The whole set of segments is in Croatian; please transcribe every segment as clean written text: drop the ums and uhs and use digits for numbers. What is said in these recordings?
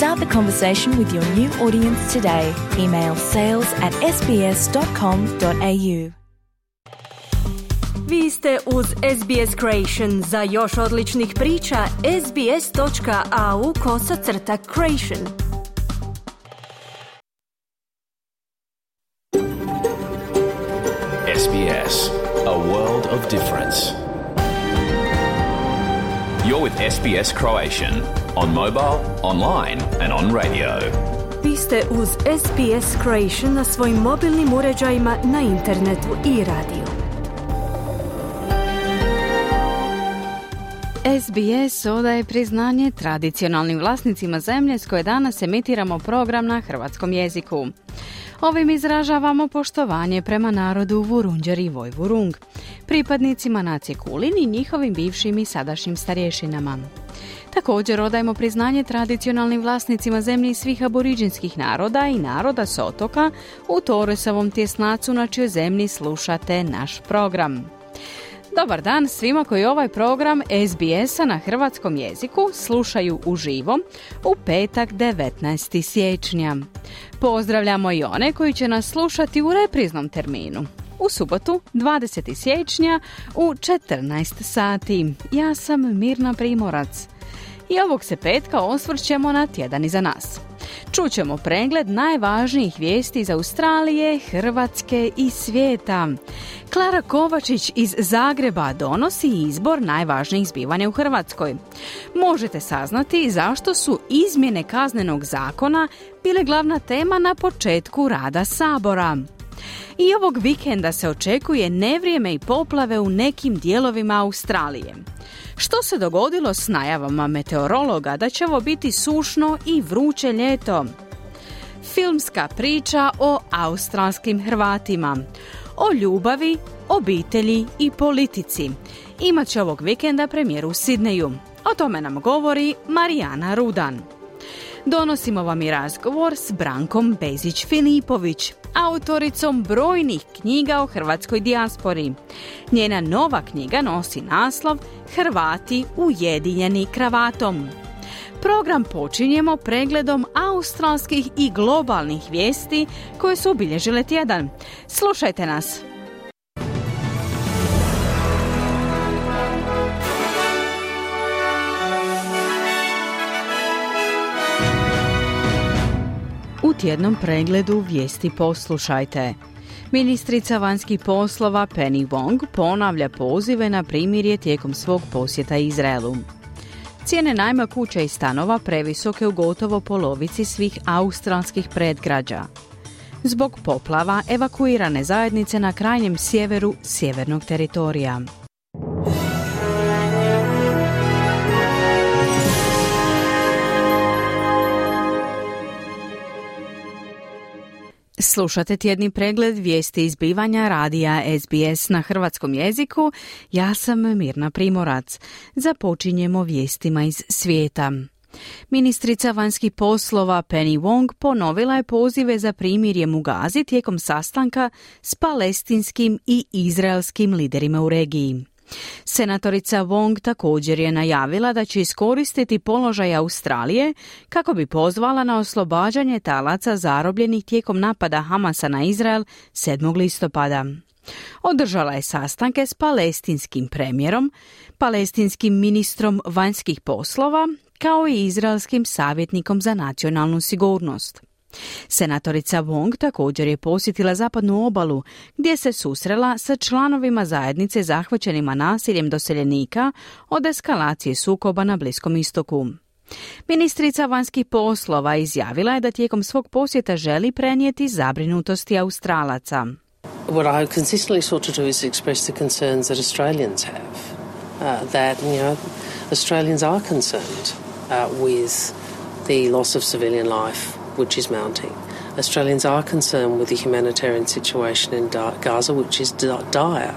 Start the conversation with your new audience today. Email sales@sbs.com.au. Vi ste uz SBS Creation. Za još odličnih priča sbs.au/creation. SBS, a world of difference. You're with SBS Croatian, on mobile, online and on radio. Vi ste uz SBS Croatian na svojim mobilnim uređajima, na internetu i radiju. SBS odaje priznanje tradicionalnim vlasnicima zemlje s koje danas emitiramo program na hrvatskom jeziku. Ovim izražavamo poštovanje prema narodu Vurundjer i Vojvurung, pripadnicima nacije Kulin i njihovim bivšim i sadašnjim starješinama. Također odajemo priznanje tradicionalnim vlasnicima zemlje svih aboriđinskih naroda i naroda s otoka u Toresovom tjesnacu, na čijoj zemlji slušate naš program. Dobar dan svima koji ovaj program SBS-a na hrvatskom jeziku slušaju uživo u petak 19. siječnja. Pozdravljamo i one koji će nas slušati u repriznom terminu, u subotu 20. siječnja u 14 sati. Ja sam Mirna Primorac i ovog se petka osvrćemo na tjedan iza nas. Čućemo pregled najvažnijih vijesti iz Australije, Hrvatske i svijeta. Klara Kovačić iz Zagreba donosi izbor najvažnijih zbivanja u Hrvatskoj. Možete saznati zašto su izmjene kaznenog zakona bile glavna tema na početku rada Sabora. I ovog vikenda se očekuje nevrijeme i poplave u nekim dijelovima Australije. Što se dogodilo s najavama meteorologa da će ovo biti sušno i vruće ljeto? Filmska priča o australskim Hrvatima, o ljubavi, obitelji i politici. Imat će ovog vikenda premijeru u Sidneju. O tome nam govori Marijana Rudan. Donosimo vam i razgovor s Brankom Bezić Filipović, autoricom brojnih knjiga o hrvatskoj dijaspori. Njena nova knjiga nosi naslov Hrvati ujedinjeni kravatom. Program počinjemo pregledom australskih i globalnih vijesti koje su obilježile tjedan. Slušajte nas! U tjednom pregledu vijesti poslušajte. Ministrica vanjskih poslova Penny Wong ponavlja pozive na primirje tijekom svog posjeta Izraelu. Cijene najma kuća i stanova previsoke u gotovo polovici svih australskih predgrađa. Zbog poplava evakuirane zajednice na krajnjem sjeveru sjevernog teritorija. Slušate tjedni pregled vijesti i zbivanja radija SBS na hrvatskom jeziku. Ja sam Mirna Primorac. Započinjemo vijestima iz svijeta. Ministrica vanjskih poslova Penny Wong ponovila je pozive za primirje u Gazi tijekom sastanka s palestinskim i izraelskim liderima u regiji. Senatorica Wong također je najavila da će iskoristiti položaj Australije kako bi pozvala na oslobađanje talaca zarobljenih tijekom napada Hamasa na Izrael 7. listopada. Održala je sastanke s palestinskim premijerom, palestinskim ministrom vanjskih poslova kao i izraelskim savjetnikom za nacionalnu sigurnost. Senatorica Wong također je posjetila zapadnu obalu gdje se susrela sa članovima zajednice zahvaćenima nasiljem doseljenika od eskalacije sukoba na Bliskom istoku. Ministrica vanjskih poslova izjavila je da tijekom svog posjeta želi prenijeti zabrinutosti Australaca. What I consistently sought to do is express the concerns that Australians have, that Australians are concerned with the loss of civilian life, which is mounting. Australians are concerned with the humanitarian situation in Gaza, which is dire.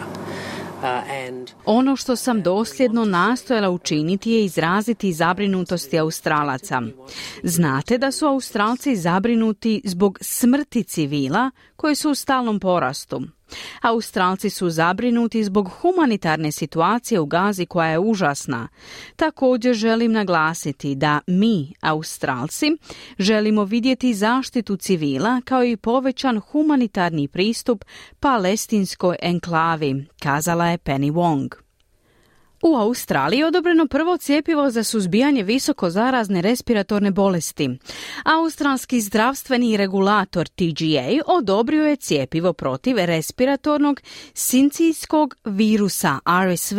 Ono što sam dosljedno nastojala učiniti je izraziti zabrinutosti Australaca. Znate da su Australci zabrinuti zbog smrti civila koji su u stalnom porastu. Australci su zabrinuti zbog humanitarne situacije u Gazi koja je užasna. Također želim naglasiti da mi, Australci, želimo vidjeti zaštitu civila kao i povećan humanitarni pristup palestinskoj enklavi, kazala je Penny Wong. U Australiji je odobreno prvo cjepivo za suzbijanje visoko zarazne respiratorne bolesti. Australski zdravstveni regulator TGA odobrio je cjepivo protiv respiratornog sinciskog virusa RSV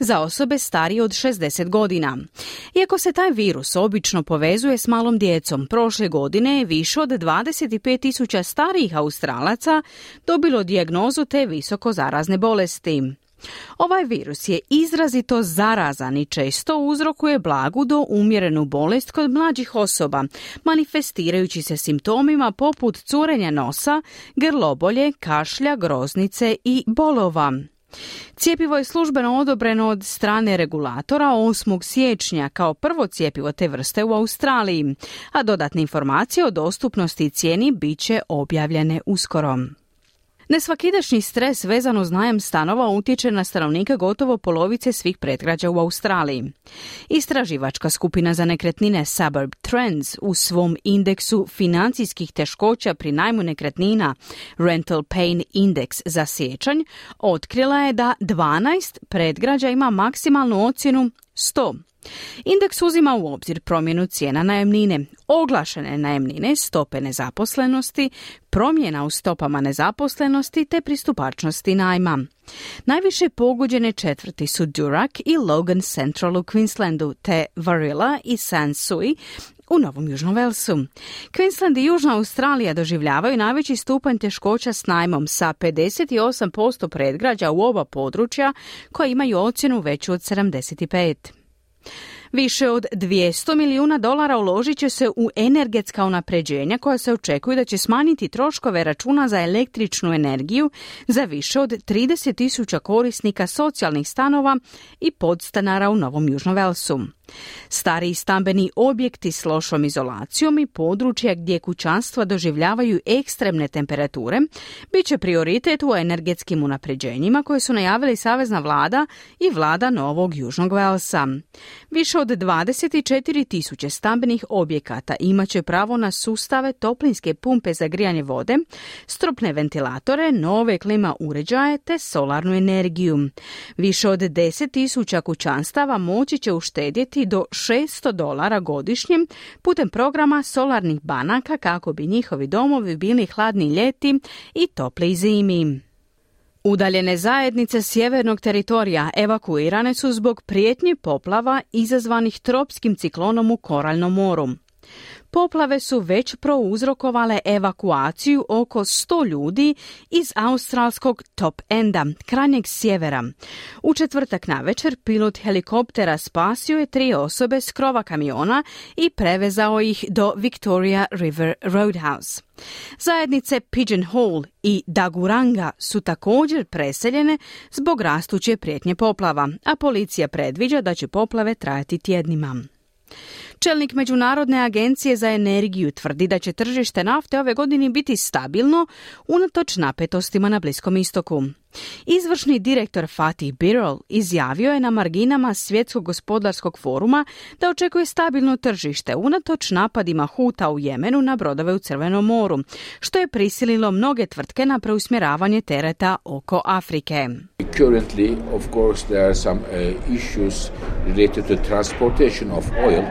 za osobe starije od 60 godina. Iako se taj virus obično povezuje s malom djecom, prošle godine je više od 25.000 starijih Australaca dobilo dijagnozu te visoko zarazne bolesti. Ovaj virus je izrazito zarazan i često uzrokuje blagu do umjerenu bolest kod mlađih osoba, manifestirajući se simptomima poput curenja nosa, grlobolje, kašlja, groznice i bolova. Cjepivo je službeno odobreno od strane regulatora 8. siječnja kao prvo cjepivo te vrste u Australiji, a dodatne informacije o dostupnosti i cijeni bit će objavljene uskoro. Nesvakidašnji stres vezan uz najam stanova utječe na stanovnike gotovo polovice svih predgrađa u Australiji. Istraživačka skupina za nekretnine Suburb Trends u svom indeksu financijskih teškoća pri najmu nekretnina Rental Pain Index za siječanj otkrila je da 12 predgrađa ima maksimalnu ocjenu 100. Indeks uzima u obzir promjenu cijena najamnine, oglašene najamnine, stope nezaposlenosti, promjena u stopama nezaposlenosti te pristupačnosti najma. Najviše pogođene četvrti su Durac i Logan Central u Queenslandu te Varilla i Sansui u Novom Južnom Velsu. Queensland i Južna Australija doživljavaju najveći stupanj teškoća s najmom sa 58% predgrađa u oba područja koja imaju ocjenu veću od 75%. Više od $200 milijuna uložit će se u energetska unapređenja koja se očekuju da će smanjiti troškove računa za električnu energiju za više od 30.000 korisnika socijalnih stanova i podstanara u Novom Južnom Velsu. Stariji stambeni objekti s lošom izolacijom i područja gdje kućanstva doživljavaju ekstremne temperature bit će prioritet u energetskim unapređenjima koje su najavili Savezna vlada i vlada Novog Južnog Velsa. Više od 24.000 stambenih objekata imat će pravo na sustave toplinske pumpe za grijanje vode, stropne ventilatore, nove klima uređaje te solarnu energiju. Više od 10.000 kućanstava moći će uštedjeti do $600 godišnje putem programa solarnih banaka kako bi njihovi domovi bili hladni ljeti i topli zimi. Udaljene zajednice sjevernog teritorija evakuirane su zbog prijetnje poplava izazvanih tropskim ciklonom u Koralnom moru. Poplave su već prouzrokovale evakuaciju oko 100 ljudi iz australskog Top Enda, krajnjeg sjevera. U četvrtak navečer pilot helikoptera spasio je 3 osobe s krova kamiona i prevezao ih do Victoria River Roadhouse. Zajednice Pigeonhole i Daguranga su također preseljene zbog rastuće prijetnje poplava, a policija predviđa da će poplave trajati tjednima. Čelnik Međunarodne agencije za energiju tvrdi da će tržište nafte ove godine biti stabilno unatoč napetostima na Bliskom istoku. Izvršni direktor Fatih Birol izjavio je na marginama Svjetskog gospodarskog foruma da očekuje stabilno tržište unatoč napadima Huta u Jemenu na brodove u Crvenom moru, što je prisililo mnoge tvrtke na preusmjeravanje tereta oko Afrike. Currently, of course, there are some issues related to transportation of oil,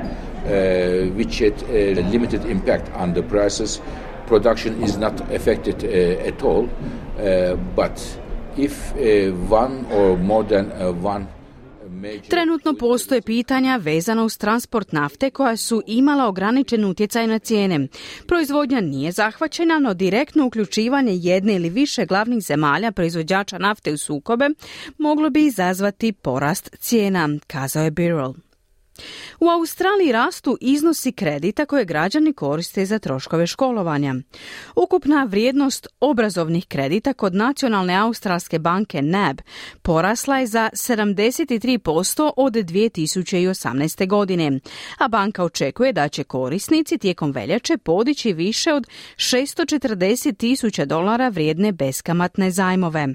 which had a limited impact on the prices. Production is not affected at all, but if one or more than one. Trenutno postoje pitanja vezana uz transport nafte koja su imala ograničen utjecaj na cijene. Proizvodnja nije zahvaćena, no direktno uključivanje jedne ili više glavnih zemalja proizvođača nafte u sukobe moglo bi izazvati porast cijena, kazao je Birol. U Australiji rastu iznosi kredita koje građani koriste za troškove školovanja. Ukupna vrijednost obrazovnih kredita kod Nacionalne australske banke NAB porasla je za 73% od 2018. godine, a banka očekuje da će korisnici tijekom veljače podići više od $640,000 vrijedne beskamatne zajmove.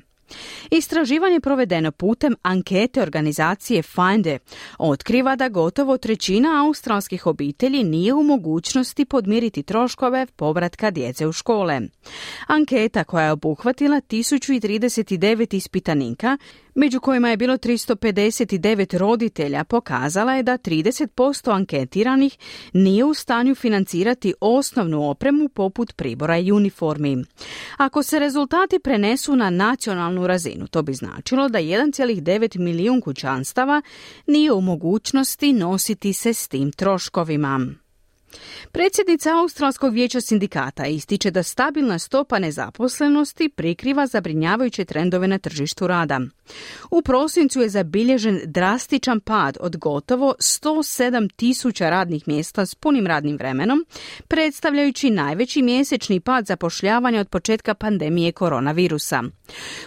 Istraživanje provedeno putem ankete organizacije Finde otkriva da gotovo trećina australskih obitelji nije u mogućnosti podmiriti troškove povratka djece u škole. Anketa koja je obuhvatila 1039 ispitanika, među kojima je bilo 359 roditelja, pokazala je da 30% anketiranih nije u stanju financirati osnovnu opremu poput pribora i uniformi. Ako se rezultati prenesu na nacionalnu razinu, to bi značilo da 1,9 milijun kućanstava nije u mogućnosti nositi se s tim troškovima. Predsjednica Australskog vijeća sindikata ističe da stabilna stopa nezaposlenosti prikriva zabrinjavajuće trendove na tržištu rada. U prosincu je zabilježen drastičan pad od gotovo 107,000 radnih mjesta s punim radnim vremenom, predstavljajući najveći mjesečni pad zapošljavanja od početka pandemije koronavirusa.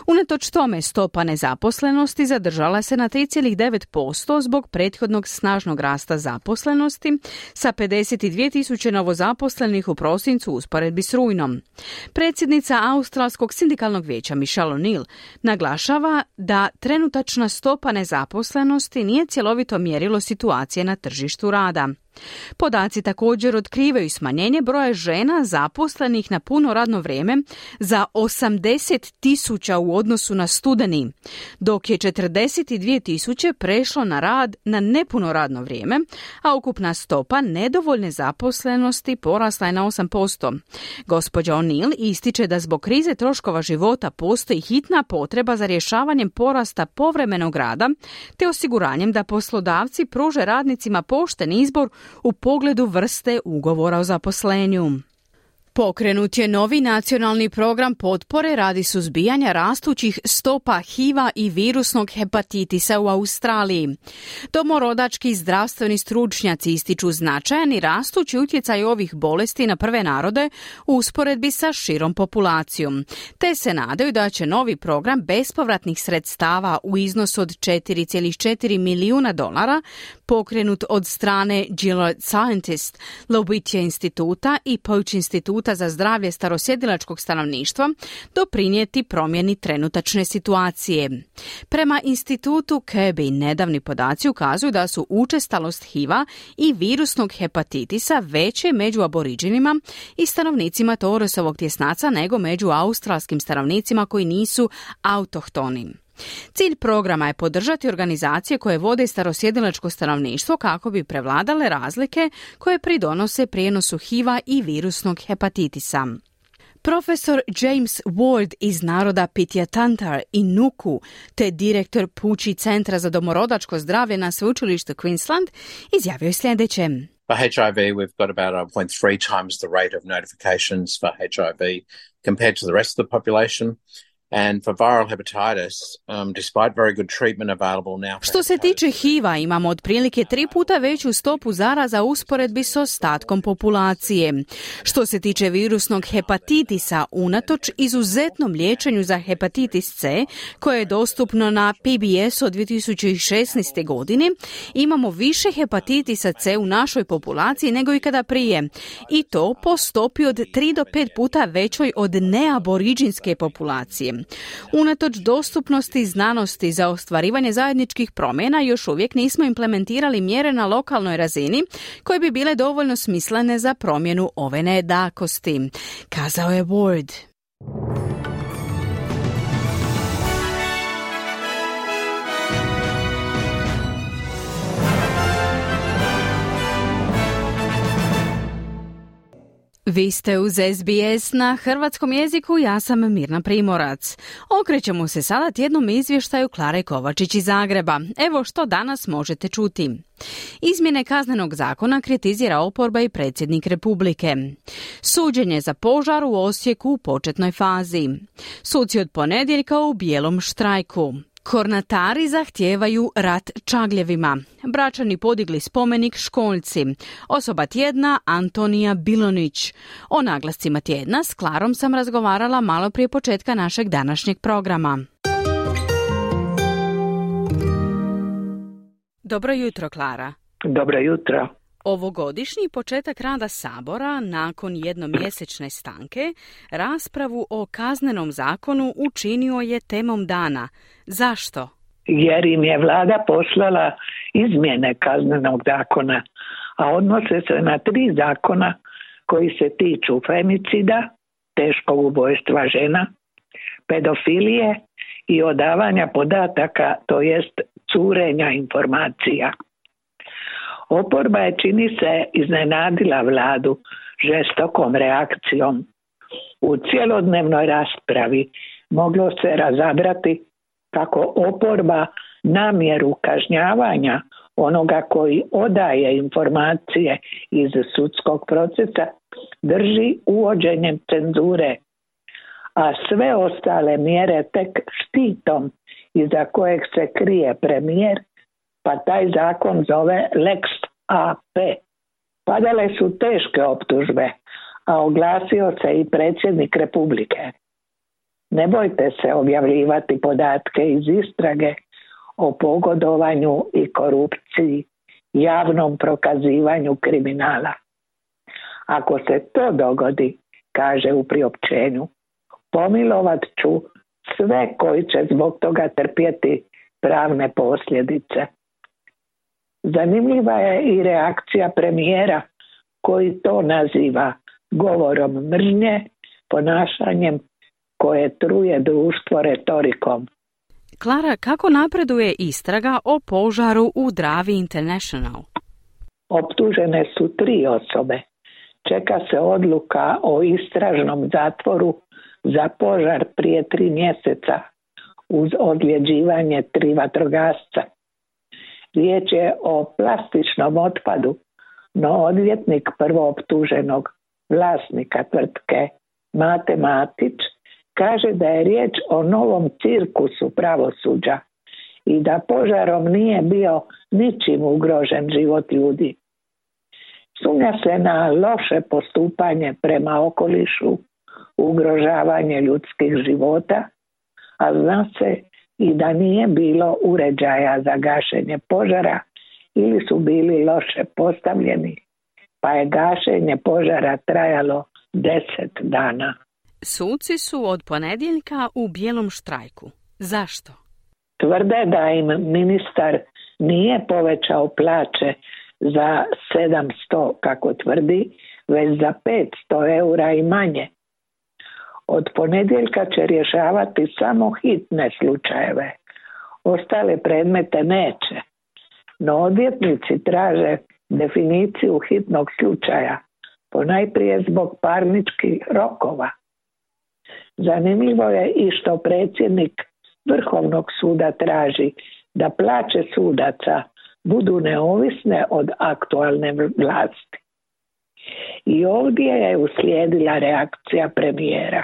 Unatoč tome, stopa nezaposlenosti zadržala se na 3,9% zbog prethodnog snažnog rasta zaposlenosti sa 52,000 novozaposlenih u prosincu u usporedbi s rujnom. Predsjednica Australskog sindikalnog vijeća Michele O'Neil naglašava da trenutačna stopa nezaposlenosti nije cjelovito mjerilo situacije na tržištu rada. Podaci također otkrivaju smanjenje broja žena zaposlenih na puno radno vrijeme za 80,000 u odnosu na studeni, dok je 42,000 prešlo na rad na nepuno radno vrijeme, a ukupna stopa nedovoljne zaposlenosti porasla je na 8%. Gospođa O'Neil ističe da zbog krize troškova života postoji hitna potreba za rješavanjem porasta povremenog rada te osiguranjem da poslodavci pruže radnicima pošten izbor u pogledu vrste ugovora o zaposlenju. Pokrenut je novi nacionalni program potpore radi suzbijanja rastućih stopa HIV-a i virusnog hepatitisa u Australiji. Domorodački zdravstveni stručnjaci ističu značajan i rastući utjecaj ovih bolesti na prve narode u usporedbi sa širom populacijom, te se nadaju da će novi program bespovratnih sredstava u iznosu od $4,4 milijuna pokrenut od strane Gilead Sciences, Logan Instituta i Pučki instituta za zdravlje starosjedilačkog stanovništva doprinijeti promjeni trenutačne situacije. Prema institutu Kirby, nedavni podaci ukazuju da su učestalost HIV-a i virusnog hepatitisa veće među aboriđinima i stanovnicima Torresovog tjesnaca nego među australskim stanovnicima koji nisu autohtoni. Cilj programa je podržati organizacije koje vode starosjedilačko stanovništvo kako bi prevladale razlike koje pridonose prijenosu HIV-a i virusnog hepatitisa. Profesor James Ward iz naroda Pitjatantara i Nuku, te direktor Puči centra za domorodačko zdravlje na sveučilištu Queensland, izjavio je sljedeće. For HIV, we've got about 1.3 times the rate of notifications for HIV compared to the rest of the population. And for viral hepatitis, despite very good treatment available now. Što se tiče HIV-a, imamo otprilike 3 puta veću stopu zaraza u usporedbi s ostatkom populacije. Što se tiče virusnog hepatitisa, unatoč izuzetnom liječenju za hepatitis C, koje je dostupno na PBS od 2016. godine, imamo više hepatitisa C u našoj populaciji nego ikada prije. I to po stopi od 3 do 5 puta većoj od neaboriđinske populacije. Unatoč dostupnosti znanosti za ostvarivanje zajedničkih promjena, još uvijek nismo implementirali mjere na lokalnoj razini koje bi bile dovoljno smislene za promjenu ove nejednakosti, kazao je Ward. Vi ste uz SBS na hrvatskom jeziku, ja sam Mirna Primorac. Okrećemo se sada tjednom izvještaju Klare Kovačić iz Zagreba. Evo što danas možete čuti. Izmjene kaznenog zakona kritizira oporba i predsjednik Republike. Suđenje za požar u Osijeku u početnoj fazi. Suci od ponedjeljka u bijelom štrajku. Kornatari zahtijevaju rat čagljevima. Bračani podigli spomenik školjci. Osoba tjedna Antonija Bilonić. O naglascima tjedna s Klarom sam razgovarala malo prije početka našeg današnjeg programa. Dobro jutro, Klara. Dobro jutro. Ovogodišnji početak rada Sabora nakon jednomjesečne stanke raspravu o kaznenom zakonu učinio je temom dana. Zašto? Jer im je vlada poslala izmjene kaznenog zakona, a odnose se na 3 zakona koji se tiču femicida, teškog ubojstva žena, pedofilije i odavanja podataka, to jest curenja informacija. Oporba je, čini se, iznenadila vladu žestokom reakcijom. U cjelodnevnoj raspravi moglo se razabrati kako oporba namjeru kažnjavanja onoga koji odaje informacije iz sudskog procesa drži uvođenjem cenzure, a sve ostale mjere tek štitom iza kojeg se krije premijer, pa taj zakon zove Lex AP. Padale su teške optužbe, a oglasio se i predsjednik Republike. Ne bojte se objavljivati podatke iz istrage o pogodovanju i korupciji, javnom prokazivanju kriminala. Ako se to dogodi, kaže u priopćenju, pomilovat ću sve koji će zbog toga trpjeti pravne posljedice. Zanimljiva je i reakcija premijera koji to naziva govorom mržnje, ponašanjem koje truje društvo retorikom. Klara, kako napreduje istraga o požaru u Dravi International? Optužene su 3 osobe. Čeka se odluka o istražnom zatvoru za požar prije 3 mjeseca uz odljeđivanje 3 vatrogasca. Riječ je o plastičnom otpadu, no odvjetnik prvooptuženog vlasnika tvrtke Mate Matić kaže da je riječ o novom cirkusu pravosuđa i da požarom nije bio ničim ugrožen život ljudi. Sumnja se na loše postupanje prema okolišu, ugrožavanje ljudskih života, a zna se i da nije bilo uređaja za gašenje požara ili su bili loše postavljeni, pa je gašenje požara trajalo 10 dana. Suci su od ponedjeljka u bijelom štrajku. Zašto? Tvrde da im ministar nije povećao plaće za 700, kako tvrdi, već za 500 eura i manje. Od ponedjeljka će rješavati samo hitne slučajeve. Ostale predmete neće. No odvjetnici traže definiciju hitnog slučaja, ponajprije zbog parničkih rokova. Zanimljivo je i što predsjednik Vrhovnog suda traži da plaće sudaca budu neovisne od aktualne vlasti. I ovdje je uslijedila reakcija premijera.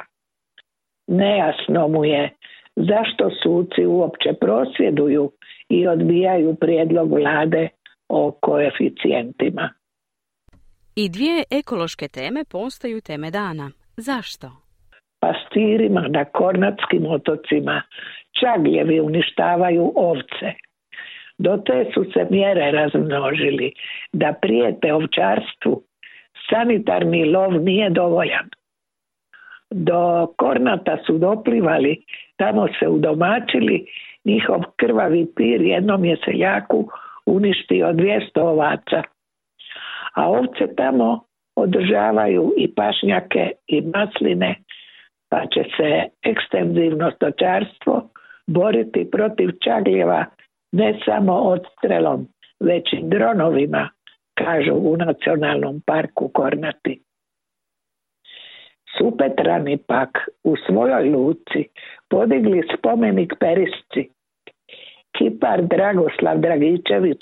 Nejasno mu je zašto suci uopće prosvjeduju i odbijaju prijedlog vlade o koeficijentima. I 2 ekološke teme postaju teme dana. Zašto? Pastirima na Kornatskim otocima čagljevi uništavaju ovce. Do te su se mjere razmnožili da prijete ovčarstvu. Sanitarni lov nije dovoljan. Do Kornata su doplivali, tamo se udomačili, njihov krvavi pir jednom je seljaku uništio 200 ovaca. A ovce tamo održavaju i pašnjake i masline, pa će se ekstenzivno stočarstvo boriti protiv čagljeva ne samo odstrelom, već i dronovima, kažu u Nacionalnom parku Kornati. Supetrani pak u svojoj luci podigli spomenik Perisci. Kipar Dragoslav Dragičević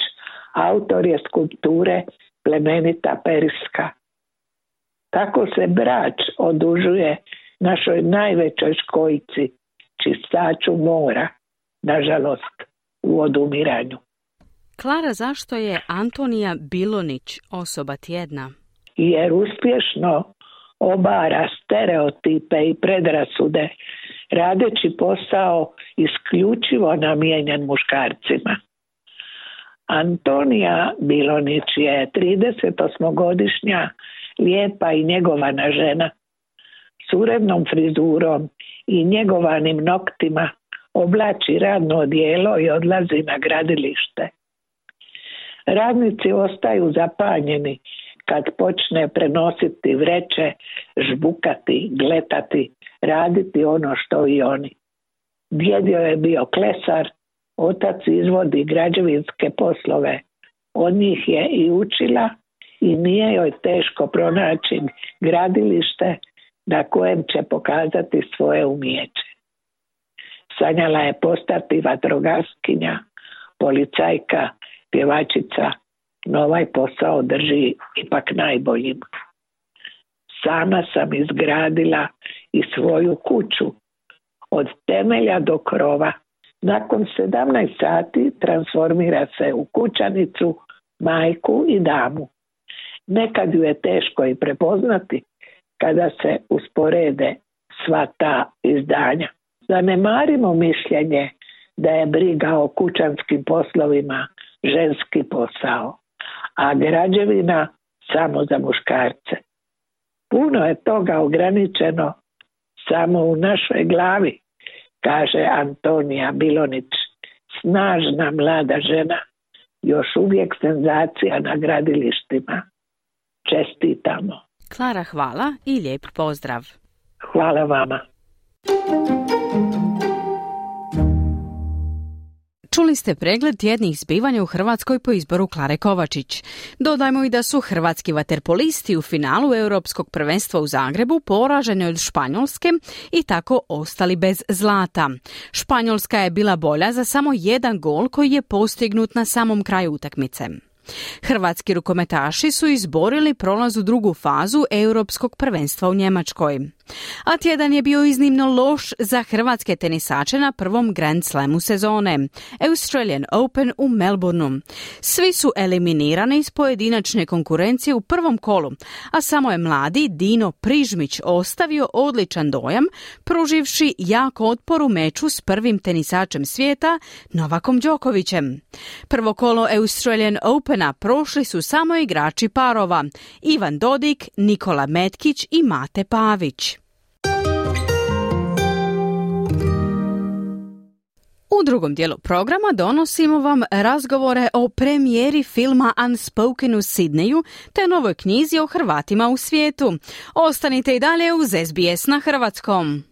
autor je skulpture Plemenita Periska. Tako se Brač odužuje našoj najvećoj školjci, čistaču mora, nažalost, u odumiranju. Klara, zašto je Antonija Bilonić osoba tjedna? Jer uspješno obara stereotipe i predrasude, radeći posao isključivo namijenjen muškarcima. Antonija Bilonić je 38-godišnja lijepa i njegovana žena s urednom frizurom i njegovanim noktima, oblači radno odijelo i odlazi na gradilište. Radnici ostaju zapanjeni kad počne prenositi vreće, žbukati, gletati, raditi ono što i oni. Djed joj je bio klesar, otac izvodi građevinske poslove. Od njih je i učila i nije joj teško pronaći gradilište na kojem će pokazati svoje umijeće. Sanjala je postati vatrogaskinja, policajka, pjevačica, no ovaj posao drži ipak najboljim. Sama sam izgradila i svoju kuću, od temelja do krova. Nakon 17 sati transformira se u kućanicu, majku i damu. Nekad ju je teško i prepoznati kada se usporede sva ta izdanja. Zanemarimo mišljenje da je briga o kućanskim poslovima ženski posao, a građevina samo za muškarce. Puno je toga ograničeno samo u našoj glavi, kaže Antonija Bilonić, snažna mlada žena, još uvijek senzacija na gradilištima. Čestitamo. Klara, hvala i lijep pozdrav. Hvala vama. Čuli ste pregled tjednih zbivanja u Hrvatskoj po izboru Klare Kovačić. Dodajmo i da su hrvatski vaterpolisti u finalu Europskog prvenstva u Zagrebu poraženi od Španjolske i tako ostali bez zlata. Španjolska je bila bolja za samo jedan gol koji je postignut na samom kraju utakmice. Hrvatski rukometaši su izborili prolaz u drugu fazu Europskog prvenstva u Njemačkoj. A tjedan je bio iznimno loš za hrvatske tenisače na prvom Grand Slamu sezone, Australian Open u Melbourneu. Svi su eliminirani iz pojedinačne konkurencije u prvom kolu, a samo je mladi Dino Prižmić ostavio odličan dojam, pruživši jak otpor u meču s prvim tenisačem svijeta, Novakom Đokovićem. Prvo kolo Australian Opena prošli su samo igrači parova, Ivan Dodik, Nikola Metkić i Mate Pavić. U drugom dijelu programa donosimo vam razgovore o premijeri filma Unspoken u Sidneju te novoj knjizi o Hrvatima u svijetu. Ostanite i dalje uz SBS na hrvatskom.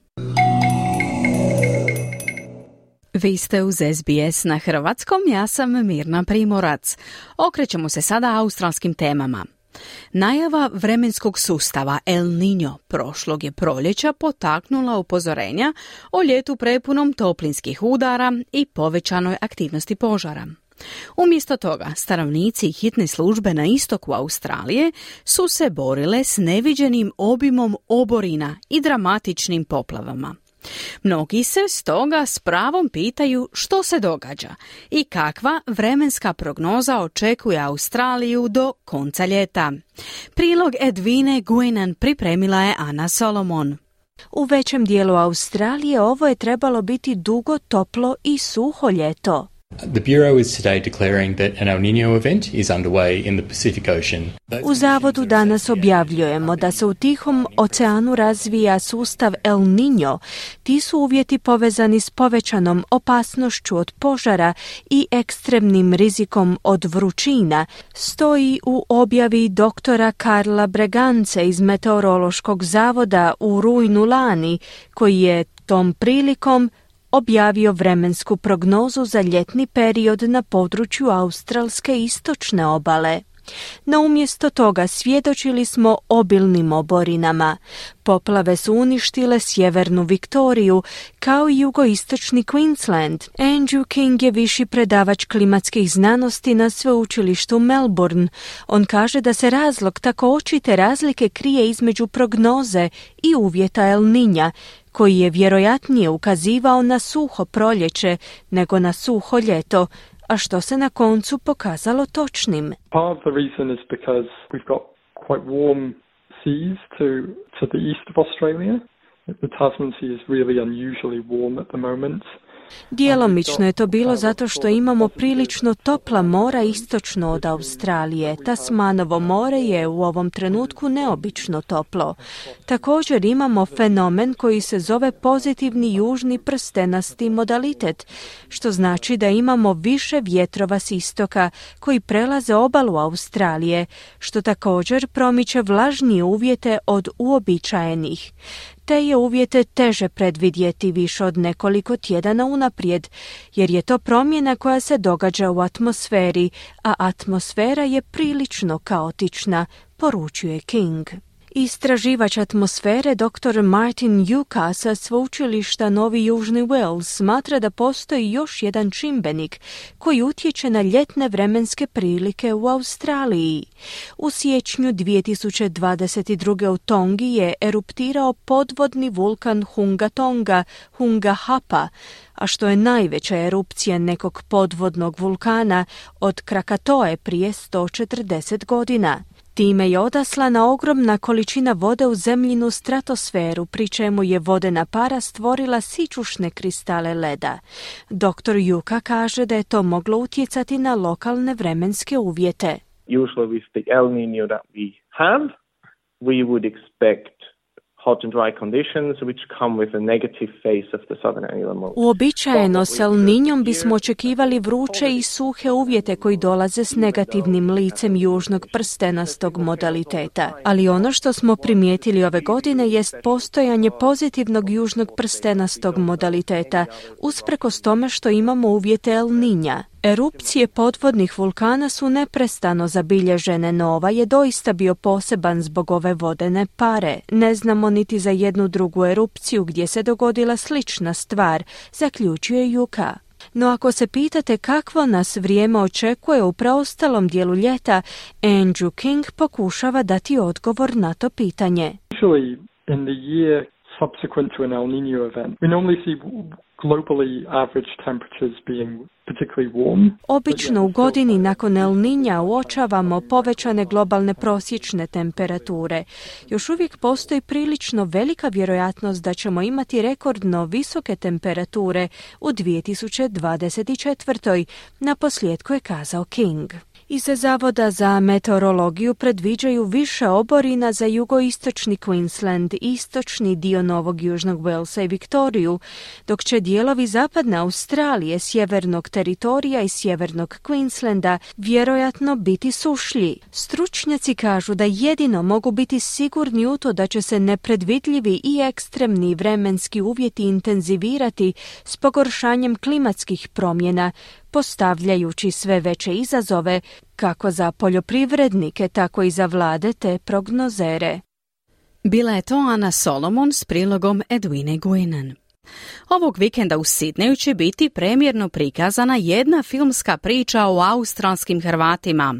Vi ste uz SBS na hrvatskom, ja sam Mirna Primorac. Okrećemo se sada australskim temama. Najava vremenskog sustava El Niño prošlog je proljeća potaknula upozorenja o ljetu prepunom toplinskih udara i povećanoj aktivnosti požara. Umjesto toga, stanovnici i hitne službe na istoku Australije su se borile s neviđenim obimom oborina i dramatičnim poplavama. Mnogi se stoga s pravom pitaju što se događa i kakva vremenska prognoza očekuje Australiju do konca ljeta. Prilog Edwine Guinan pripremila je Ana Solomon. U većem dijelu Australije ovo je trebalo biti dugo, toplo i suho ljeto. The Bureau is today declaring that an El Niño event is underway in the Pacific Ocean. U zavodu danas objavljujemo da se u Tihom oceanu razvija sustav El Niño. Ti su uvjeti povezani s povećanom opasnošću od požara i ekstremnim rizikom od vrućina, stoji u objavi doktora Karla Bregance iz Meteorološkog zavoda u rujnu lani, koji je tom prilikom objavio vremensku prognozu za ljetni period na području australske istočne obale. No umjesto toga svjedočili smo obilnim oborinama. Poplave su uništile sjevernu Viktoriju kao i jugoistočni Queensland. Andrew King je viši predavač klimatskih znanosti na sveučilištu Melbourne. On kaže da se razlog tako očite razlike krije između prognoze i uvjeta El Niña, koji je vjerojatnije ukazivao na suho proljeće nego na suho ljeto, a što se na koncu pokazalo točnim. Part of the reason is because we've got quite warm seas to the east of Australia. The Tasman Sea is really unusually warm at the moment. Djelomično je to bilo zato što imamo prilično topla mora istočno od Australije. Tasmanovo more je u ovom trenutku neobično toplo. Također imamo fenomen koji se zove pozitivni južni prstenasti modalitet, što znači da imamo više vjetrova s istoka koji prelaze obalu Australije, što također promiče vlažnije uvjete od uobičajenih. Te je uvjete teže predvidjeti više od nekoliko tjedana unaprijed, jer je to promjena koja se događa u atmosferi, a atmosfera je prilično kaotična, poručuje King. Istraživač atmosfere dr. Martin Yuka sa sveučilišta Novi Južni Wales smatra da postoji još jedan čimbenik koji utječe na ljetne vremenske prilike u Australiji. U siječnju 2022. u Tongi je eruptirao podvodni vulkan Hunga Tonga, Hunga Hapa, a što je najveća erupcija nekog podvodnog vulkana od Krakatoe prije 140 godina. Time je odaslana ogromna količina vode u zemljinu stratosferu, pri čemu je vodena para stvorila sićušne kristale leda. Dr. Yuka kaže da je to moglo utjecati na lokalne vremenske uvjete. Usually with the El Niño that we have, we would expect hot and dry conditions which come with a negative phase of the southern annular mode. Uobičajeno s El Niñom bismo očekivali vruće i suhe uvjete koji dolaze s negativnim licem južnog prstenastog modaliteta. Ali ono što smo primijetili ove godine jest postojanje pozitivnog južnog prstenastog modaliteta, usprkos tome što imamo uvjete El Niña. Erupcije podvodnih vulkana su neprestano zabilježene, no ova je doista bio poseban zbog ove vodene pare. Ne znamo niti za jednu drugu erupciju gdje se dogodila slična stvar, zaključuje Yuka. No ako se pitate kakvo nas vrijeme očekuje u preostalom dijelu ljeta, Andrew King pokušava dati odgovor na to pitanje. Subsequent to an El Niño event, we normally see globally average temperatures being particularly warm. Obično u godini nakon El Niña uočavamo povećane globalne prosječne temperature. Još uvijek postoji prilično velika vjerojatnost da ćemo imati rekordno visoke temperature u 2024. Naposljetku je kazao King. Iz Zavoda za meteorologiju predviđaju više oborina za jugoistočni Queensland, istočni dio Novog Južnog Walesa i Viktoriju, dok će dijelovi zapadne Australije, sjevernog teritorija i sjevernog Queenslanda vjerojatno biti sušlji. Stručnjaci kažu da jedino mogu biti sigurni u to da će se nepredvidljivi i ekstremni vremenski uvjeti intenzivirati s pogoršanjem klimatskih promjena, postavljajući sve veće izazove kako za poljoprivrednike, tako i za vlade te prognozere. Bila je to Ana Solomon s prilogom Edwine Guinan. Ovog vikenda u Sidneju će biti premijerno prikazana jedna filmska priča o australskim Hrvatima.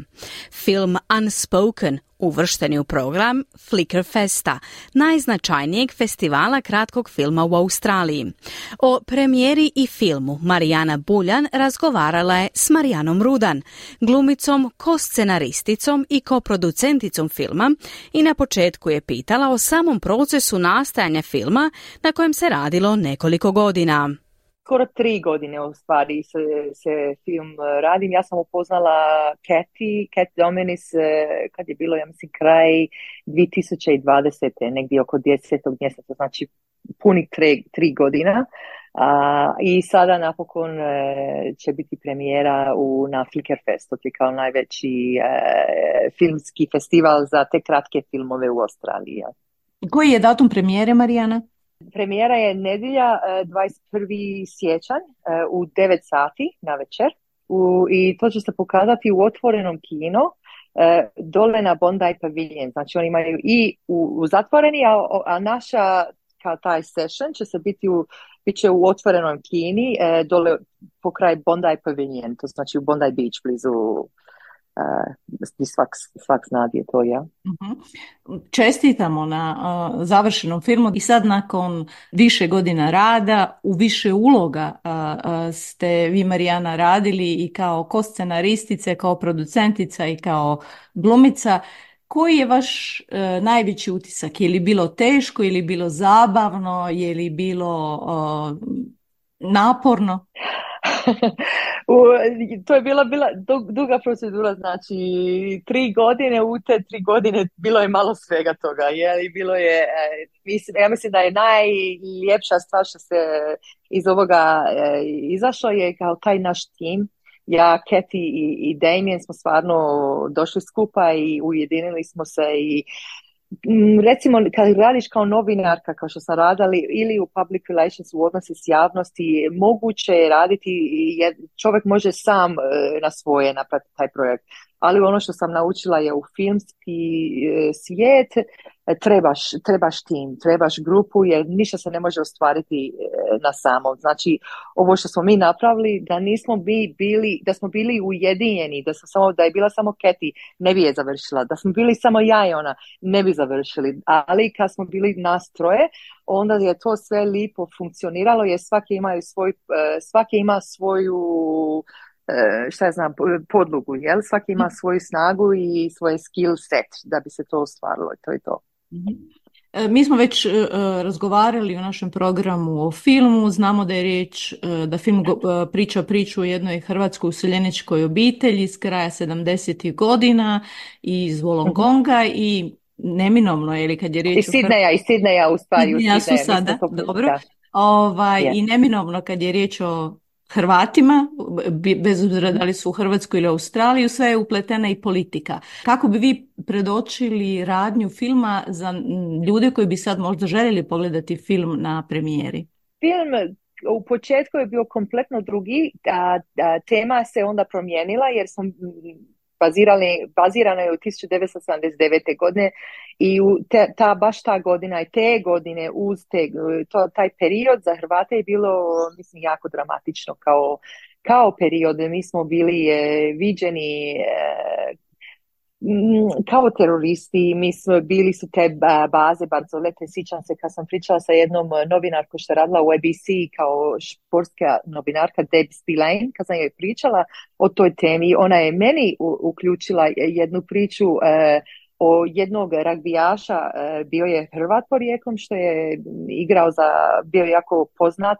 Film Unspoken uvršten je u program Flickerfesta, najznačajnijeg festivala kratkog filma u Australiji. O premijeri i filmu Marijana Buljan razgovarala je s Marijanom Rudan, glumicom, ko-scenaristicom i koproducenticom filma, i na početku je pitala o samom procesu nastajanja filma na kojem se radilo nekoliko godina. Skoro 3 godine u stvari se film radim. Ja sam upoznala Cat Domenis kad je bilo, ja mislim, kraj 2020. negdje oko 10. mjeseca, znači punih 3 godina. I sada napokon će biti premijera na Flickerfestu, to je kao najveći filmski festival za te kratke filmove u Australiji. Koji je datum premijere, Marijana? Premijera je nedjelja 21. siječanj u 9 sati na večer i to će se pokazati u otvorenom kino dole na Bondi Pavilion. Znači oni imaju i u zatvoreni, a naša kao taj session će se bit će u otvorenom kini dole pokraj Bondi Pavilion, to znači u Bondi Beach blizu svak zna gdje to je. Čestitamo na završenom filmu i sad nakon više godina rada u više uloga ste vi, Marijana, radili i kao koscenaristice, kao producentica i kao glumica. Koji je vaš najveći utisak? Je li bilo teško, je li bilo zabavno, je li bilo naporno? To je bila duga procedura, znači 3 godine, u te 3 godine bilo je malo svega toga, je, bilo je, ja mislim da je najljepša stvar što se iz ovoga izašlo je kao taj naš tim. Ja, Keti i Damien smo stvarno došli skupa i ujedinili smo se i recimo kad radiš kao novinarka, kao što sam radila, ili u public relations, u odnosi s javnosti, moguće je raditi, čovjek može sam na svoje napraviti taj projekt, ali ono što sam naučila je u filmski svijet trebaš tim, trebaš grupu, jer ništa se ne može ostvariti na samom. Znači, ovo što smo mi napravili, da nismo bili, da smo bili ujedinjeni, da je bila samo Keti, ne bi je završila, da smo bili samo ja i ona, ne bi završili, ali kad smo bili nas troje, onda je to sve lipo funkcioniralo, jer svaki ima svoju podlogu, jel? Svaki ima svoju snagu i svoj skill set da bi se to ostvarilo, to je to. Mi smo već razgovarali u našem programu o filmu, znamo da je riječ, da film priča priču o jednoj hrvatskoj useljeničkoj obitelji iz kraja 70-ih godina i iz Wollongonga i neminovno, ili kad je riječ Sidneja u stvari. Sidneja su sada, dobro. I neminovno kad je riječ o Hrvatima, bez obzira da li su u Hrvatskoj ili Australiji, sve je upletena i politika. Kako bi vi predočili radnju filma za ljude koji bi sad možda željeli pogledati film na premijeri? Film u početku je bio kompletno drugi, a tema se onda promijenila jer smo bazirana je u 1979. godine i baš ta godina i te godine taj period za Hrvate je bilo, mislim, jako dramatično kao period. Mi smo bili viđeni kao teroristi, mi smo bili su te baze Barzolete, sjećam se kad sam pričala sa jednom novinarkom što je radila u ABC kao športska novinarka Deb Spillane, kad sam joj pričala o toj temi, ona je meni uključila jednu priču o jednog ragbijaša, bio je Hrvat porijekom što je igrao bio jako poznat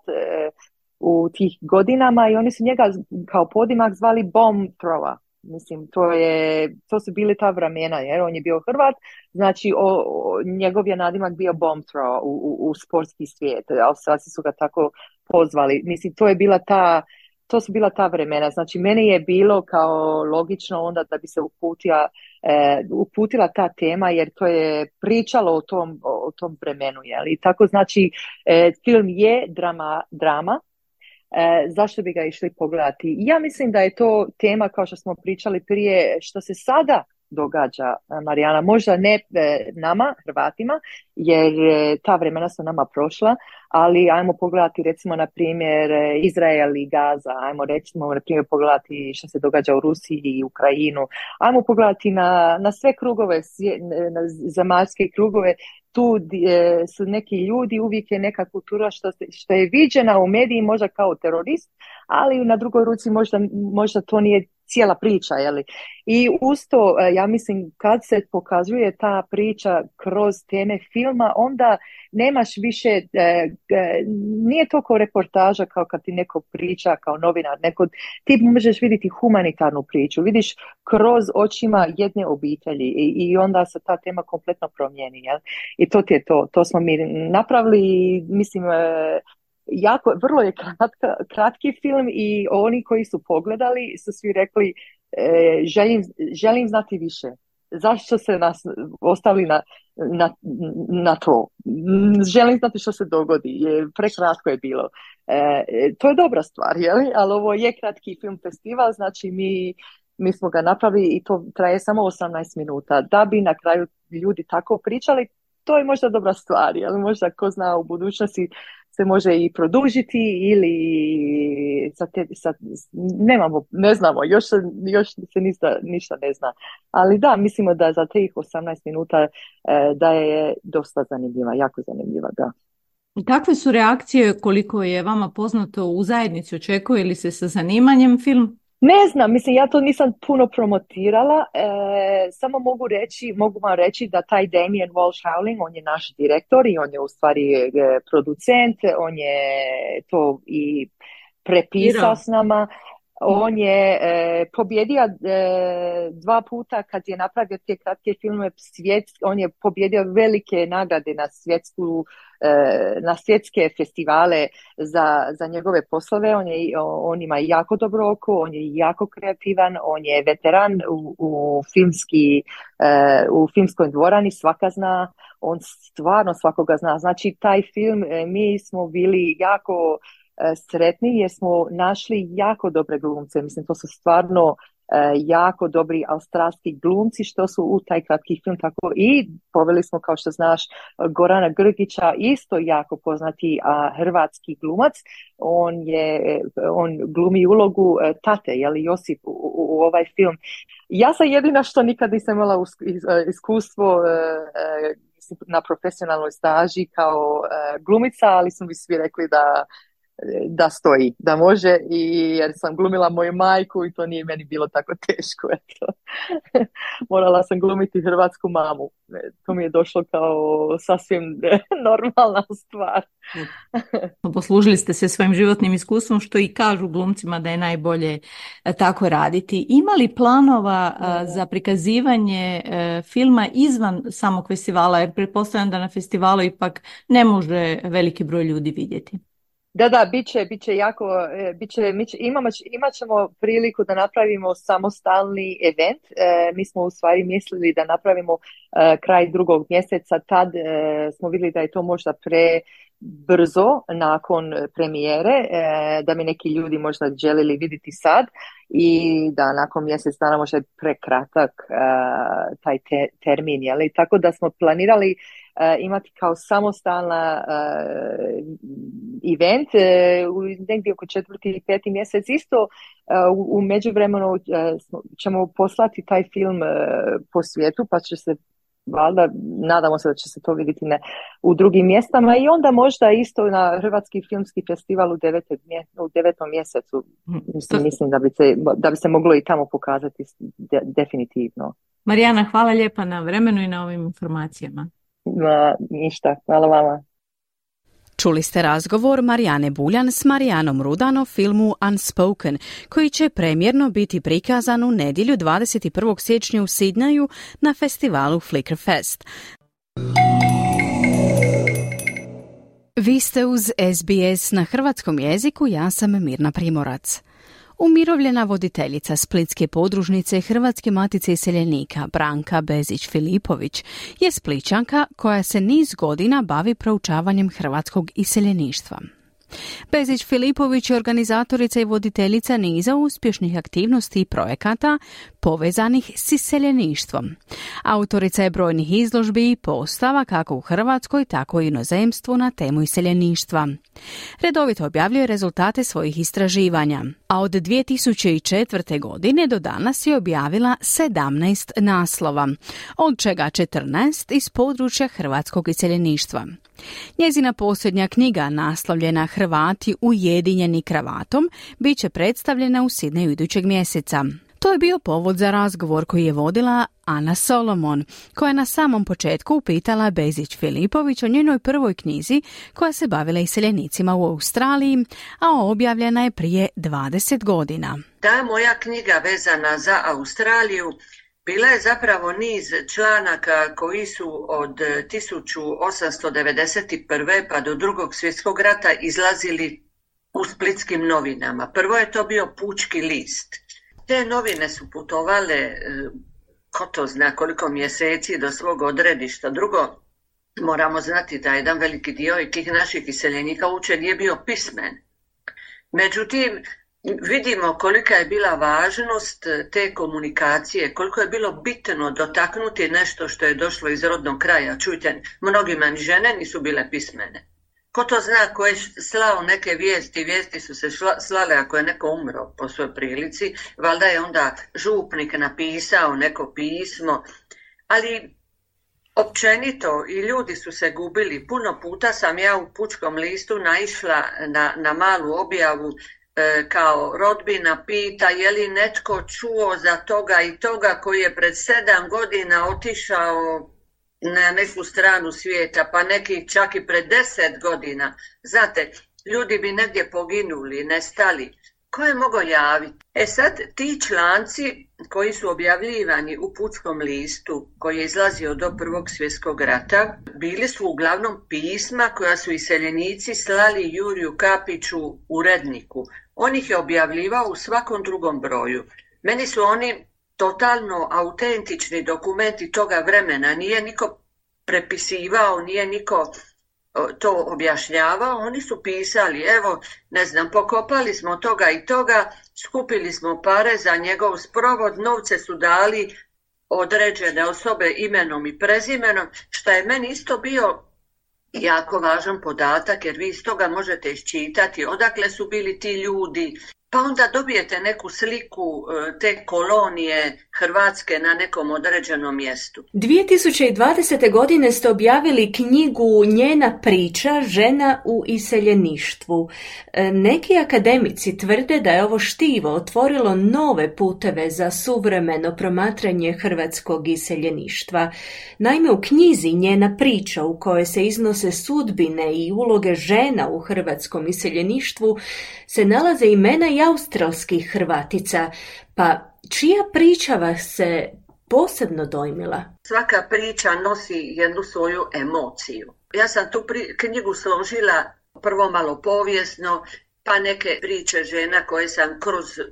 u tih godinama i oni su njega kao podimak zvali bomb thrower. Mislim, to su bili ta vremena, jer on je bio Hrvat, znači njegov je nadimak bio bomb throw u sportski svijet, Australci su ga tako pozvali. Mislim, to su bila ta vremena, znači meni je bilo kao logično onda da bi se uputila ta tema, jer to je pričalo o tom vremenu, jeli? Tako, znači, film je drama. Zašto bi ga išli pogledati? Ja mislim da je to tema, kao što smo pričali prije, što se sada događa, Marijana, možda ne nama, Hrvatima, jer ta vremena su nama prošla, ali ajmo pogledati recimo na primjer Izrael i Gaza, ajmo recimo na primjer pogledati što se događa u Rusiji i Ukrajinu, ajmo pogledati na sve krugove, na zemaljske krugove, tu su neki ljudi, uvijek je neka kultura što je viđena u mediji možda kao terorist, ali na drugoj ruci možda to nije cijela priča, jeli? I usto, ja mislim, kad se pokazuje ta priča kroz teme filma, onda nemaš više, nije to kao reportaža, kao kad ti neko priča, kao novinar, ti možeš vidjeti humanitarnu priču, vidiš kroz očima jedne obitelji i onda se ta tema kompletno promijeni, jel? I to ti je to smo mi napravili i mislim... vrlo je kratki film i oni koji su pogledali su svi rekli želim znati više. Zašto se nas ostavili na to? Želim znati što se dogodi. Prekratko je bilo. To je dobra stvar, jeli? Ali ovo je kratki film festival, znači mi smo ga napravili i to traje samo 18 minuta. Da bi na kraju ljudi tako pričali, to je možda dobra stvar, jel? Možda ko zna u budućnosti se može i produžiti ili nemamo, ne znamo, još se ništa ne zna. Ali da, mislimo da za tih 18 minuta da je dosta zanimljiva, jako zanimljiva, da. Kakve su reakcije, koliko je vama poznato, u zajednici? Očekuje li se sa zanimanjem film? Ne znam, mislim, ja to nisam puno promotirala, samo mogu vam reći da taj Damien Walsh Howling, on je naš direktor i on je u stvari producent, on je to i prepisao s nama, on je pobjedio 2 puta kad je napravio te kratke filme, on je pobjedio velike nagrade na svjetske festivale za njegove poslove. On ima jako dobro oko, on je jako kreativan, on je veteran u filmskoj dvorani, svaka zna, on stvarno svakoga zna. Znači taj film, mi smo bili jako sretni jer smo našli jako dobre glumce. Mislim, to su stvarno jako dobri australski glumci što su u taj kratki film, tako i poveli smo, kao što znaš, Gorana Grgića, isto jako poznati hrvatski glumac. On glumi ulogu tate, jeli, Josip u ovaj film. Ja sam jedina što nikad nisam imala iskustvo na profesionalnoj staži kao glumica, ali su mi svi rekli da stoji, da može, jer sam glumila moju majku i to nije meni bilo tako teško. Eto. Morala sam glumiti hrvatsku mamu. To mi je došlo kao sasvim normalna stvar. Poslužili ste se svojim životnim iskustvom, što i kažu glumcima da je najbolje tako raditi. Ima li planova za prikazivanje filma izvan samog festivala, jer pretpostavljam da na festivalu ipak ne može veliki broj ljudi vidjeti? Da, imat ćemo priliku da napravimo samostalni event. Mi smo u stvari mislili da napravimo kraj 2. mjeseca, tad smo vidjeli da je to možda prebrzo nakon premijere, da mi neki ljudi možda želili vidjeti sad i da nakon mjesec dana možda je prekratak taj termin, jeli? Tako da smo planirali imati kao samostalna event negdje oko 4. ili 5. mjesec. Isto u međuvremenu ćemo poslati taj film po svijetu, pa će se valjda, nadamo se da će se to vidjeti u drugim mjestama i onda možda isto na Hrvatski filmski festival u 9. mjesecu. Mislim da bi se moglo i tamo pokazati definitivno. Marijana, hvala lijepa na vremenu i na ovim informacijama. Ništa, hvala vama. Čuli ste razgovor Marijane Buljan s Marijanom Rudan o filmu Unspoken, koji će premjerno biti prikazan u nedjelju 21. siječnja u Sidnaju na festivalu Flickerfest. Vi ste uz SBS na hrvatskom jeziku, ja sam Mirna Primorac. Umirovljena voditeljica splitske podružnice Hrvatske matice iseljenika Branka Bezić Filipović je Spličanka koja se niz godina bavi proučavanjem hrvatskog iseljeništva. Bezić Filipović je organizatorica i voditeljica niza uspješnih aktivnosti i projekata povezanih s iseljeništvom. Autorica je brojnih izložbi i postava kako u Hrvatskoj, tako i inozemstvu na temu iseljeništva. Redovito objavljuje rezultate svojih istraživanja, a od 2004. godine do danas je objavila 17 naslova, od čega 14 iz područja hrvatskog iseljeništva. Njezina posljednja knjiga, naslovljena Hrvati ujedinjeni kravatom, bit će predstavljena u Sidneju idućeg mjeseca. To je bio povod za razgovor koji je vodila Ana Solomon, koja je na samom početku upitala Bezić Filipović o njenoj prvoj knjizi koja se bavila iseljenicima u Australiji, a objavljena je prije 20 godina. Ta moja knjiga vezana za Australiju bila je zapravo niz članaka koji su od 1891. pa do Drugog svjetskog rata izlazili u splitskim novinama. Prvo je to bio Pučki list. Te novine su putovale, ko to zna koliko mjeseci, do svog odredišta. Drugo, moramo znati da jedan veliki dio i tih naših iseljenika uopće nije bio pismen. Međutim, vidimo kolika je bila važnost te komunikacije, koliko je bilo bitno dotaknuti nešto što je došlo iz rodnog kraja. Čujte, mnogima ni žene nisu bile pismene. ko to zna ko je slao neke vijesti, vijesti su se slale ako je neko umro po svojoj prilici, valjda je onda župnik napisao neko pismo, ali općenito i ljudi su se gubili. Puno puta sam ja u Pučkom listu naišla na malu objavu kao rodbina pita je li netko čuo za toga i toga koji je pred 7 godina otišao na neku stranu svijeta, pa neki čak i pred 10 godina. Znate, ljudi bi negdje poginuli, nestali. Ko je mogao javiti? E sad, ti članci koji su objavljivani u Pučkom listu, koji je izlazio do Prvog svjetskog rata, bili su uglavnom pisma koja su iseljenici slali Juriju Kapiću, uredniku. On ih je objavljivao u svakom drugom broju. Meni su oni totalno autentični dokumenti toga vremena. Nije niko prepisivao, nije niko to objašnjavao. Oni su pisali, evo, ne znam, pokopali smo toga i toga, skupili smo pare za njegov sprovod, novce su dali određene osobe imenom i prezimenom, što je meni isto bio jako važan podatak, jer vi iz toga možete iščitati odakle su bili ti ljudi. Pa onda dobijete neku sliku te kolonije Hrvatske na nekom određenom mjestu. 2020. godine ste objavili knjigu Njena priča, žena u iseljeništvu. Neki akademici tvrde da je ovo štivo otvorilo nove puteve za suvremeno promatranje hrvatskog iseljeništva. Naime, u knjizi Njena priča, u kojoj se iznose sudbine i uloge žena u hrvatskom iseljeništvu, se nalaze imena i australskih Hrvatica, pa čija priča vas se posebno dojmila? Svaka priča nosi jednu svoju emociju. Ja sam tu knjigu složila prvo malo povijesno, pa neke priče žena koje sam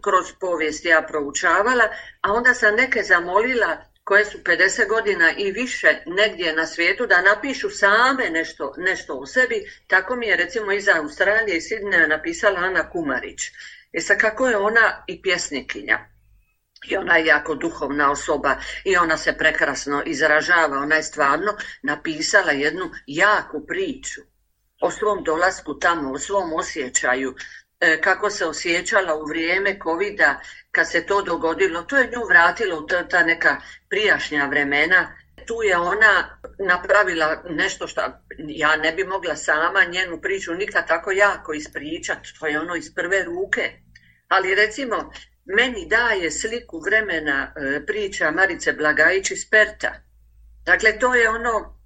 kroz povijest ja proučavala, a onda sam neke zamolila koje su 50 godina i više negdje na svijetu, da napišu same nešto o sebi. Tako mi je recimo iz Australije i Sidneja napisala Ana Kumarić. E sad, kako je ona i pjesnikinja, i ona je jako duhovna osoba i ona se prekrasno izražava, ona je stvarno napisala jednu jaku priču o svom dolasku tamo, o svom osjećaju, kako se osjećala u vrijeme Covida kad se to dogodilo. To je nju vratilo u ta neka prijašnja vremena. Tu je ona napravila nešto što ja ne bi mogla sama njenu priču nikad tako jako ispričati, što je ono iz prve ruke. Ali recimo, meni daje sliku vremena priča Marice Blagajić iz Perta. Dakle, to je ono,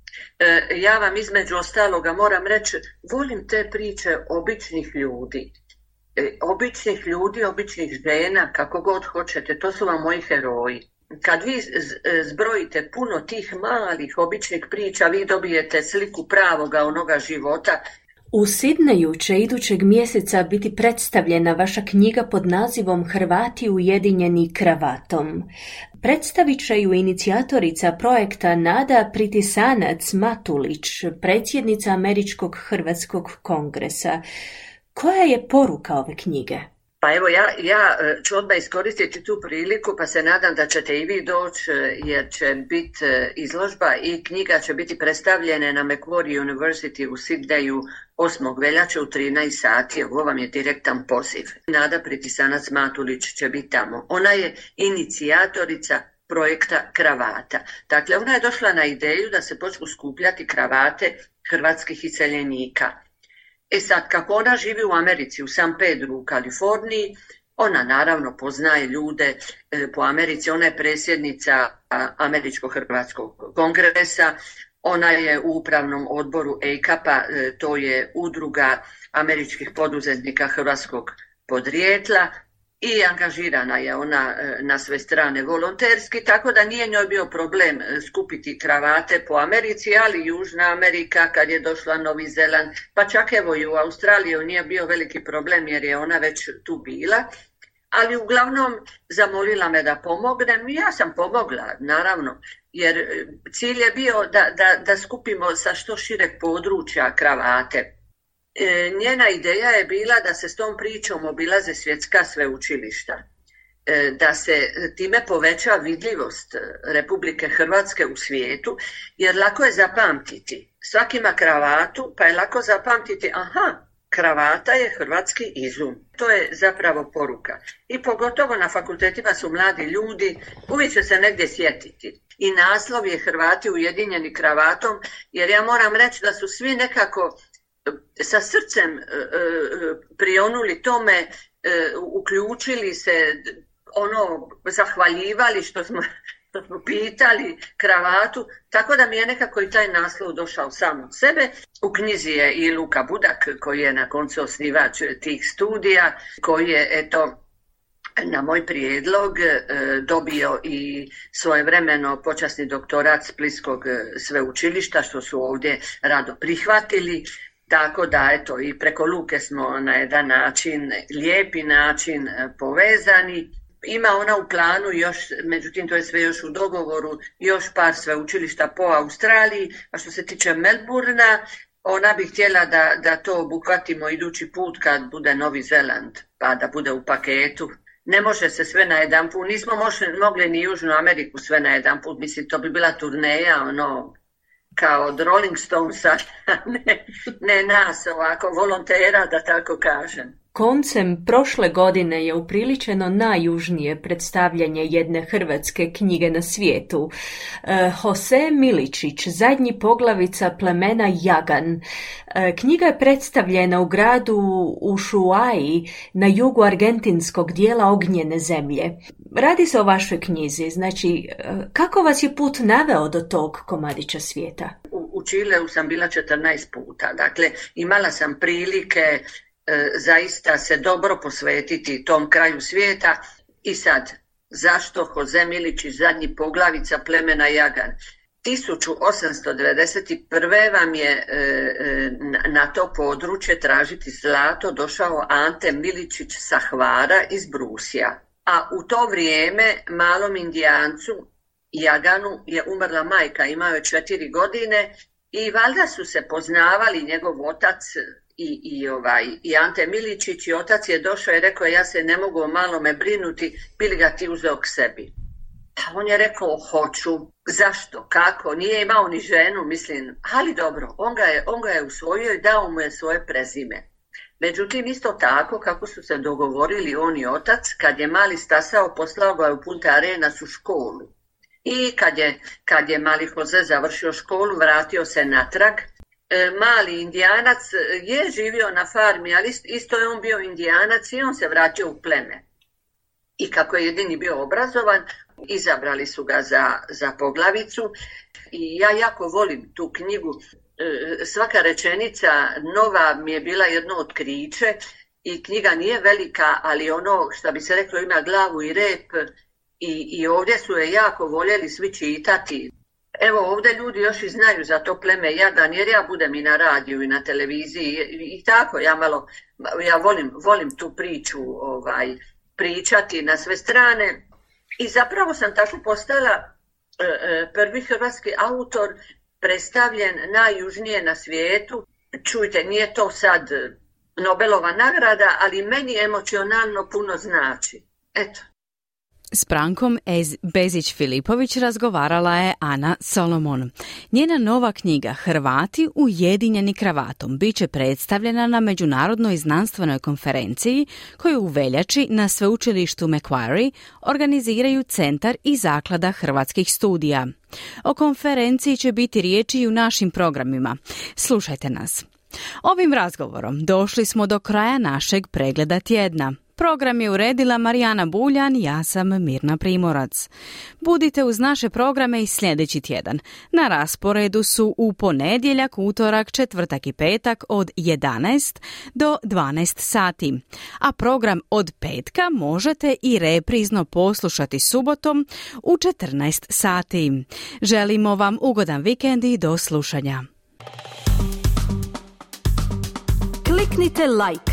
ja vam između ostaloga moram reći, volim te priče običnih ljudi. Običnih ljudi, običnih žena, kako god hoćete, to su vam moji heroji. Kad vi zbrojite puno tih malih običnih priča, vi dobijete sliku pravoga onoga života. U Sidneju će idućeg mjeseca biti predstavljena vaša knjiga pod nazivom Hrvati ujedinjeni kravatom. Predstavit će ju inicijatorica projekta Nada Pritisanec Matulić, predsjednica Američkog Hrvatskog kongresa. Koja je poruka ove knjige? Pa evo, ja ću odmah iskoristiti tu priliku, pa se nadam da ćete i vi doći, jer će biti izložba i knjiga će biti predstavljena na Macquarie University u Sidneju 8. veljače u 13 sati. Ovo vam je direktan poziv. Nada Pritisanac Matulić će biti tamo. Ona je inicijatorica projekta kravata. Dakle, ona je došla na ideju da se počnu skupljati kravate hrvatskih iseljenika. E sad, kako ona živi u Americi, u San Pedru, u Kaliforniji, ona naravno poznaje ljude po Americi, ona je predsjednica Američko-Hrvatskog kongresa, ona je u upravnom odboru ACAP-a, to je udruga američkih poduzetnika hrvatskog podrijetla, i angažirana je ona na sve strane volonterski, tako da nije njoj bio problem skupiti kravate po Americi, ali Južna Amerika, kad je došla Novi Zeland, pa čak evo i u Australiji nije bio veliki problem jer je ona već tu bila. Ali uglavnom zamolila me da pomognem i ja sam pomogla, naravno, jer cilj je bio da skupimo sa što šireg područja kravate. Njena ideja je bila da se s tom pričom obilaze svjetska sveučilišta. da se time poveća vidljivost Republike Hrvatske u svijetu, jer lako je zapamtiti. Svaki ima kravatu, pa je lako zapamtiti, aha, kravata je hrvatski izum. To je zapravo poruka. I pogotovo na fakultetima su mladi ljudi, uvijek će se negdje sjetiti. I naslov je Hrvati ujedinjeni kravatom, jer ja moram reći da su svi nekako sa srcem prionuli tome, uključili se, ono, zahvaljivali što smo pitali kravatu, tako da mi je nekako i taj naslov došao sam od sebe. U knjizi je i Luka Budak, koji je na koncu osnivač tih studija, koji je, eto, na moj prijedlog dobio i svojevremeno počasni doktorat Splitskog sveučilišta, što su ovdje rado prihvatili. Tako da, eto, i preko Luke smo na jedan način, lijepi način, povezani. Ima ona u planu još, međutim to je sve još u dogovoru, još par sveučilišta po Australiji. A što se tiče Melbourna, ona bi htjela da to obuhvatimo idući put kad bude Novi Zeland, pa da bude u paketu. Ne može se sve na jedan put, nismo mogli ni Južnu Ameriku sve na jedan put, mislim to bi bila turneja, ono, kao od Rolling Stonesa, ne nas ovako, volontera da tako kažem. Koncem prošle godine je upriličeno najjužnije predstavljanje jedne hrvatske knjige na svijetu. Jose Miličić, zadnji poglavica plemena Yagan. Knjiga je predstavljena u gradu Ushuaji na jugu argentinskog dijela Ognjene zemlje. Radi se o vašoj knjizi, znači kako vas je put naveo do tog komadića svijeta? U Čileu sam bila 14 puta, dakle imala sam prilike zaista se dobro posvetiti tom kraju svijeta. I sad, zašto Jose Miličić, zadnji poglavica plemena Yagan? 1891. vam je na to područje tražiti zlato došao Ante Miličić sa Hvara iz Brusija. A u to vrijeme malom Indijancu Yaganu je umrla majka, imao je 4 godine i valjda su se poznavali njegov otac i Ante Miličić i otac je došao i rekao ja se ne mogu malo me brinuti, bili ga ti uzeo k sebi. A on je rekao hoću, zašto, kako, nije imao ni ženu, mislim, ali dobro, on ga je usvojio i dao mu je svoje prezime. Međutim, isto tako, kako su se dogovorili on i otac, kad je mali stasao, poslao ga je u Punta Arenas u školu. I kad je mali Jose završio školu, vratio se natrag. Mali Indijanac je živio na farmi, ali isto je on bio Indijanac i on se vratio u pleme. I kako je jedini bio obrazovan, izabrali su ga za poglavicu. I ja jako volim tu knjigu. Svaka rečenica nova mi je bila jedno otkriće i knjiga nije velika, ali ono što bi se reklo ima glavu i rep i ovdje su je jako voljeli svi čitati. Evo ovdje ljudi još i znaju za to pleme Yagan jer ja budem i na radiju i na televiziji i tako ja volim tu priču pričati na sve strane i zapravo sam tako postala prvi hrvatski autor predstavljen najjužnije na svijetu. Čujte, nije to sad Nobelova nagrada, ali meni emocionalno puno znači. Eto. S Brankom Bezić Filipović razgovarala je Ana Solomon. Njena nova knjiga Hrvati ujedinjeni kravatom bit će predstavljena na međunarodnoj znanstvenoj konferenciji koju u veljači na sveučilištu Macquarie organiziraju Centar i Zaklada hrvatskih studija. O konferenciji će biti riječi i u našim programima. Slušajte nas. Ovim razgovorom došli smo do kraja našeg pregleda tjedna. Program je uredila Marijana Buljan, ja sam Mirna Primorac. Budite uz naše programe i sljedeći tjedan. Na rasporedu su u ponedjeljak, utorak, četvrtak i petak od 11 do 12 sati. A program od petka možete i reprizno poslušati subotom u 14 sati. Želimo vam ugodan vikend i do slušanja. Kliknite like,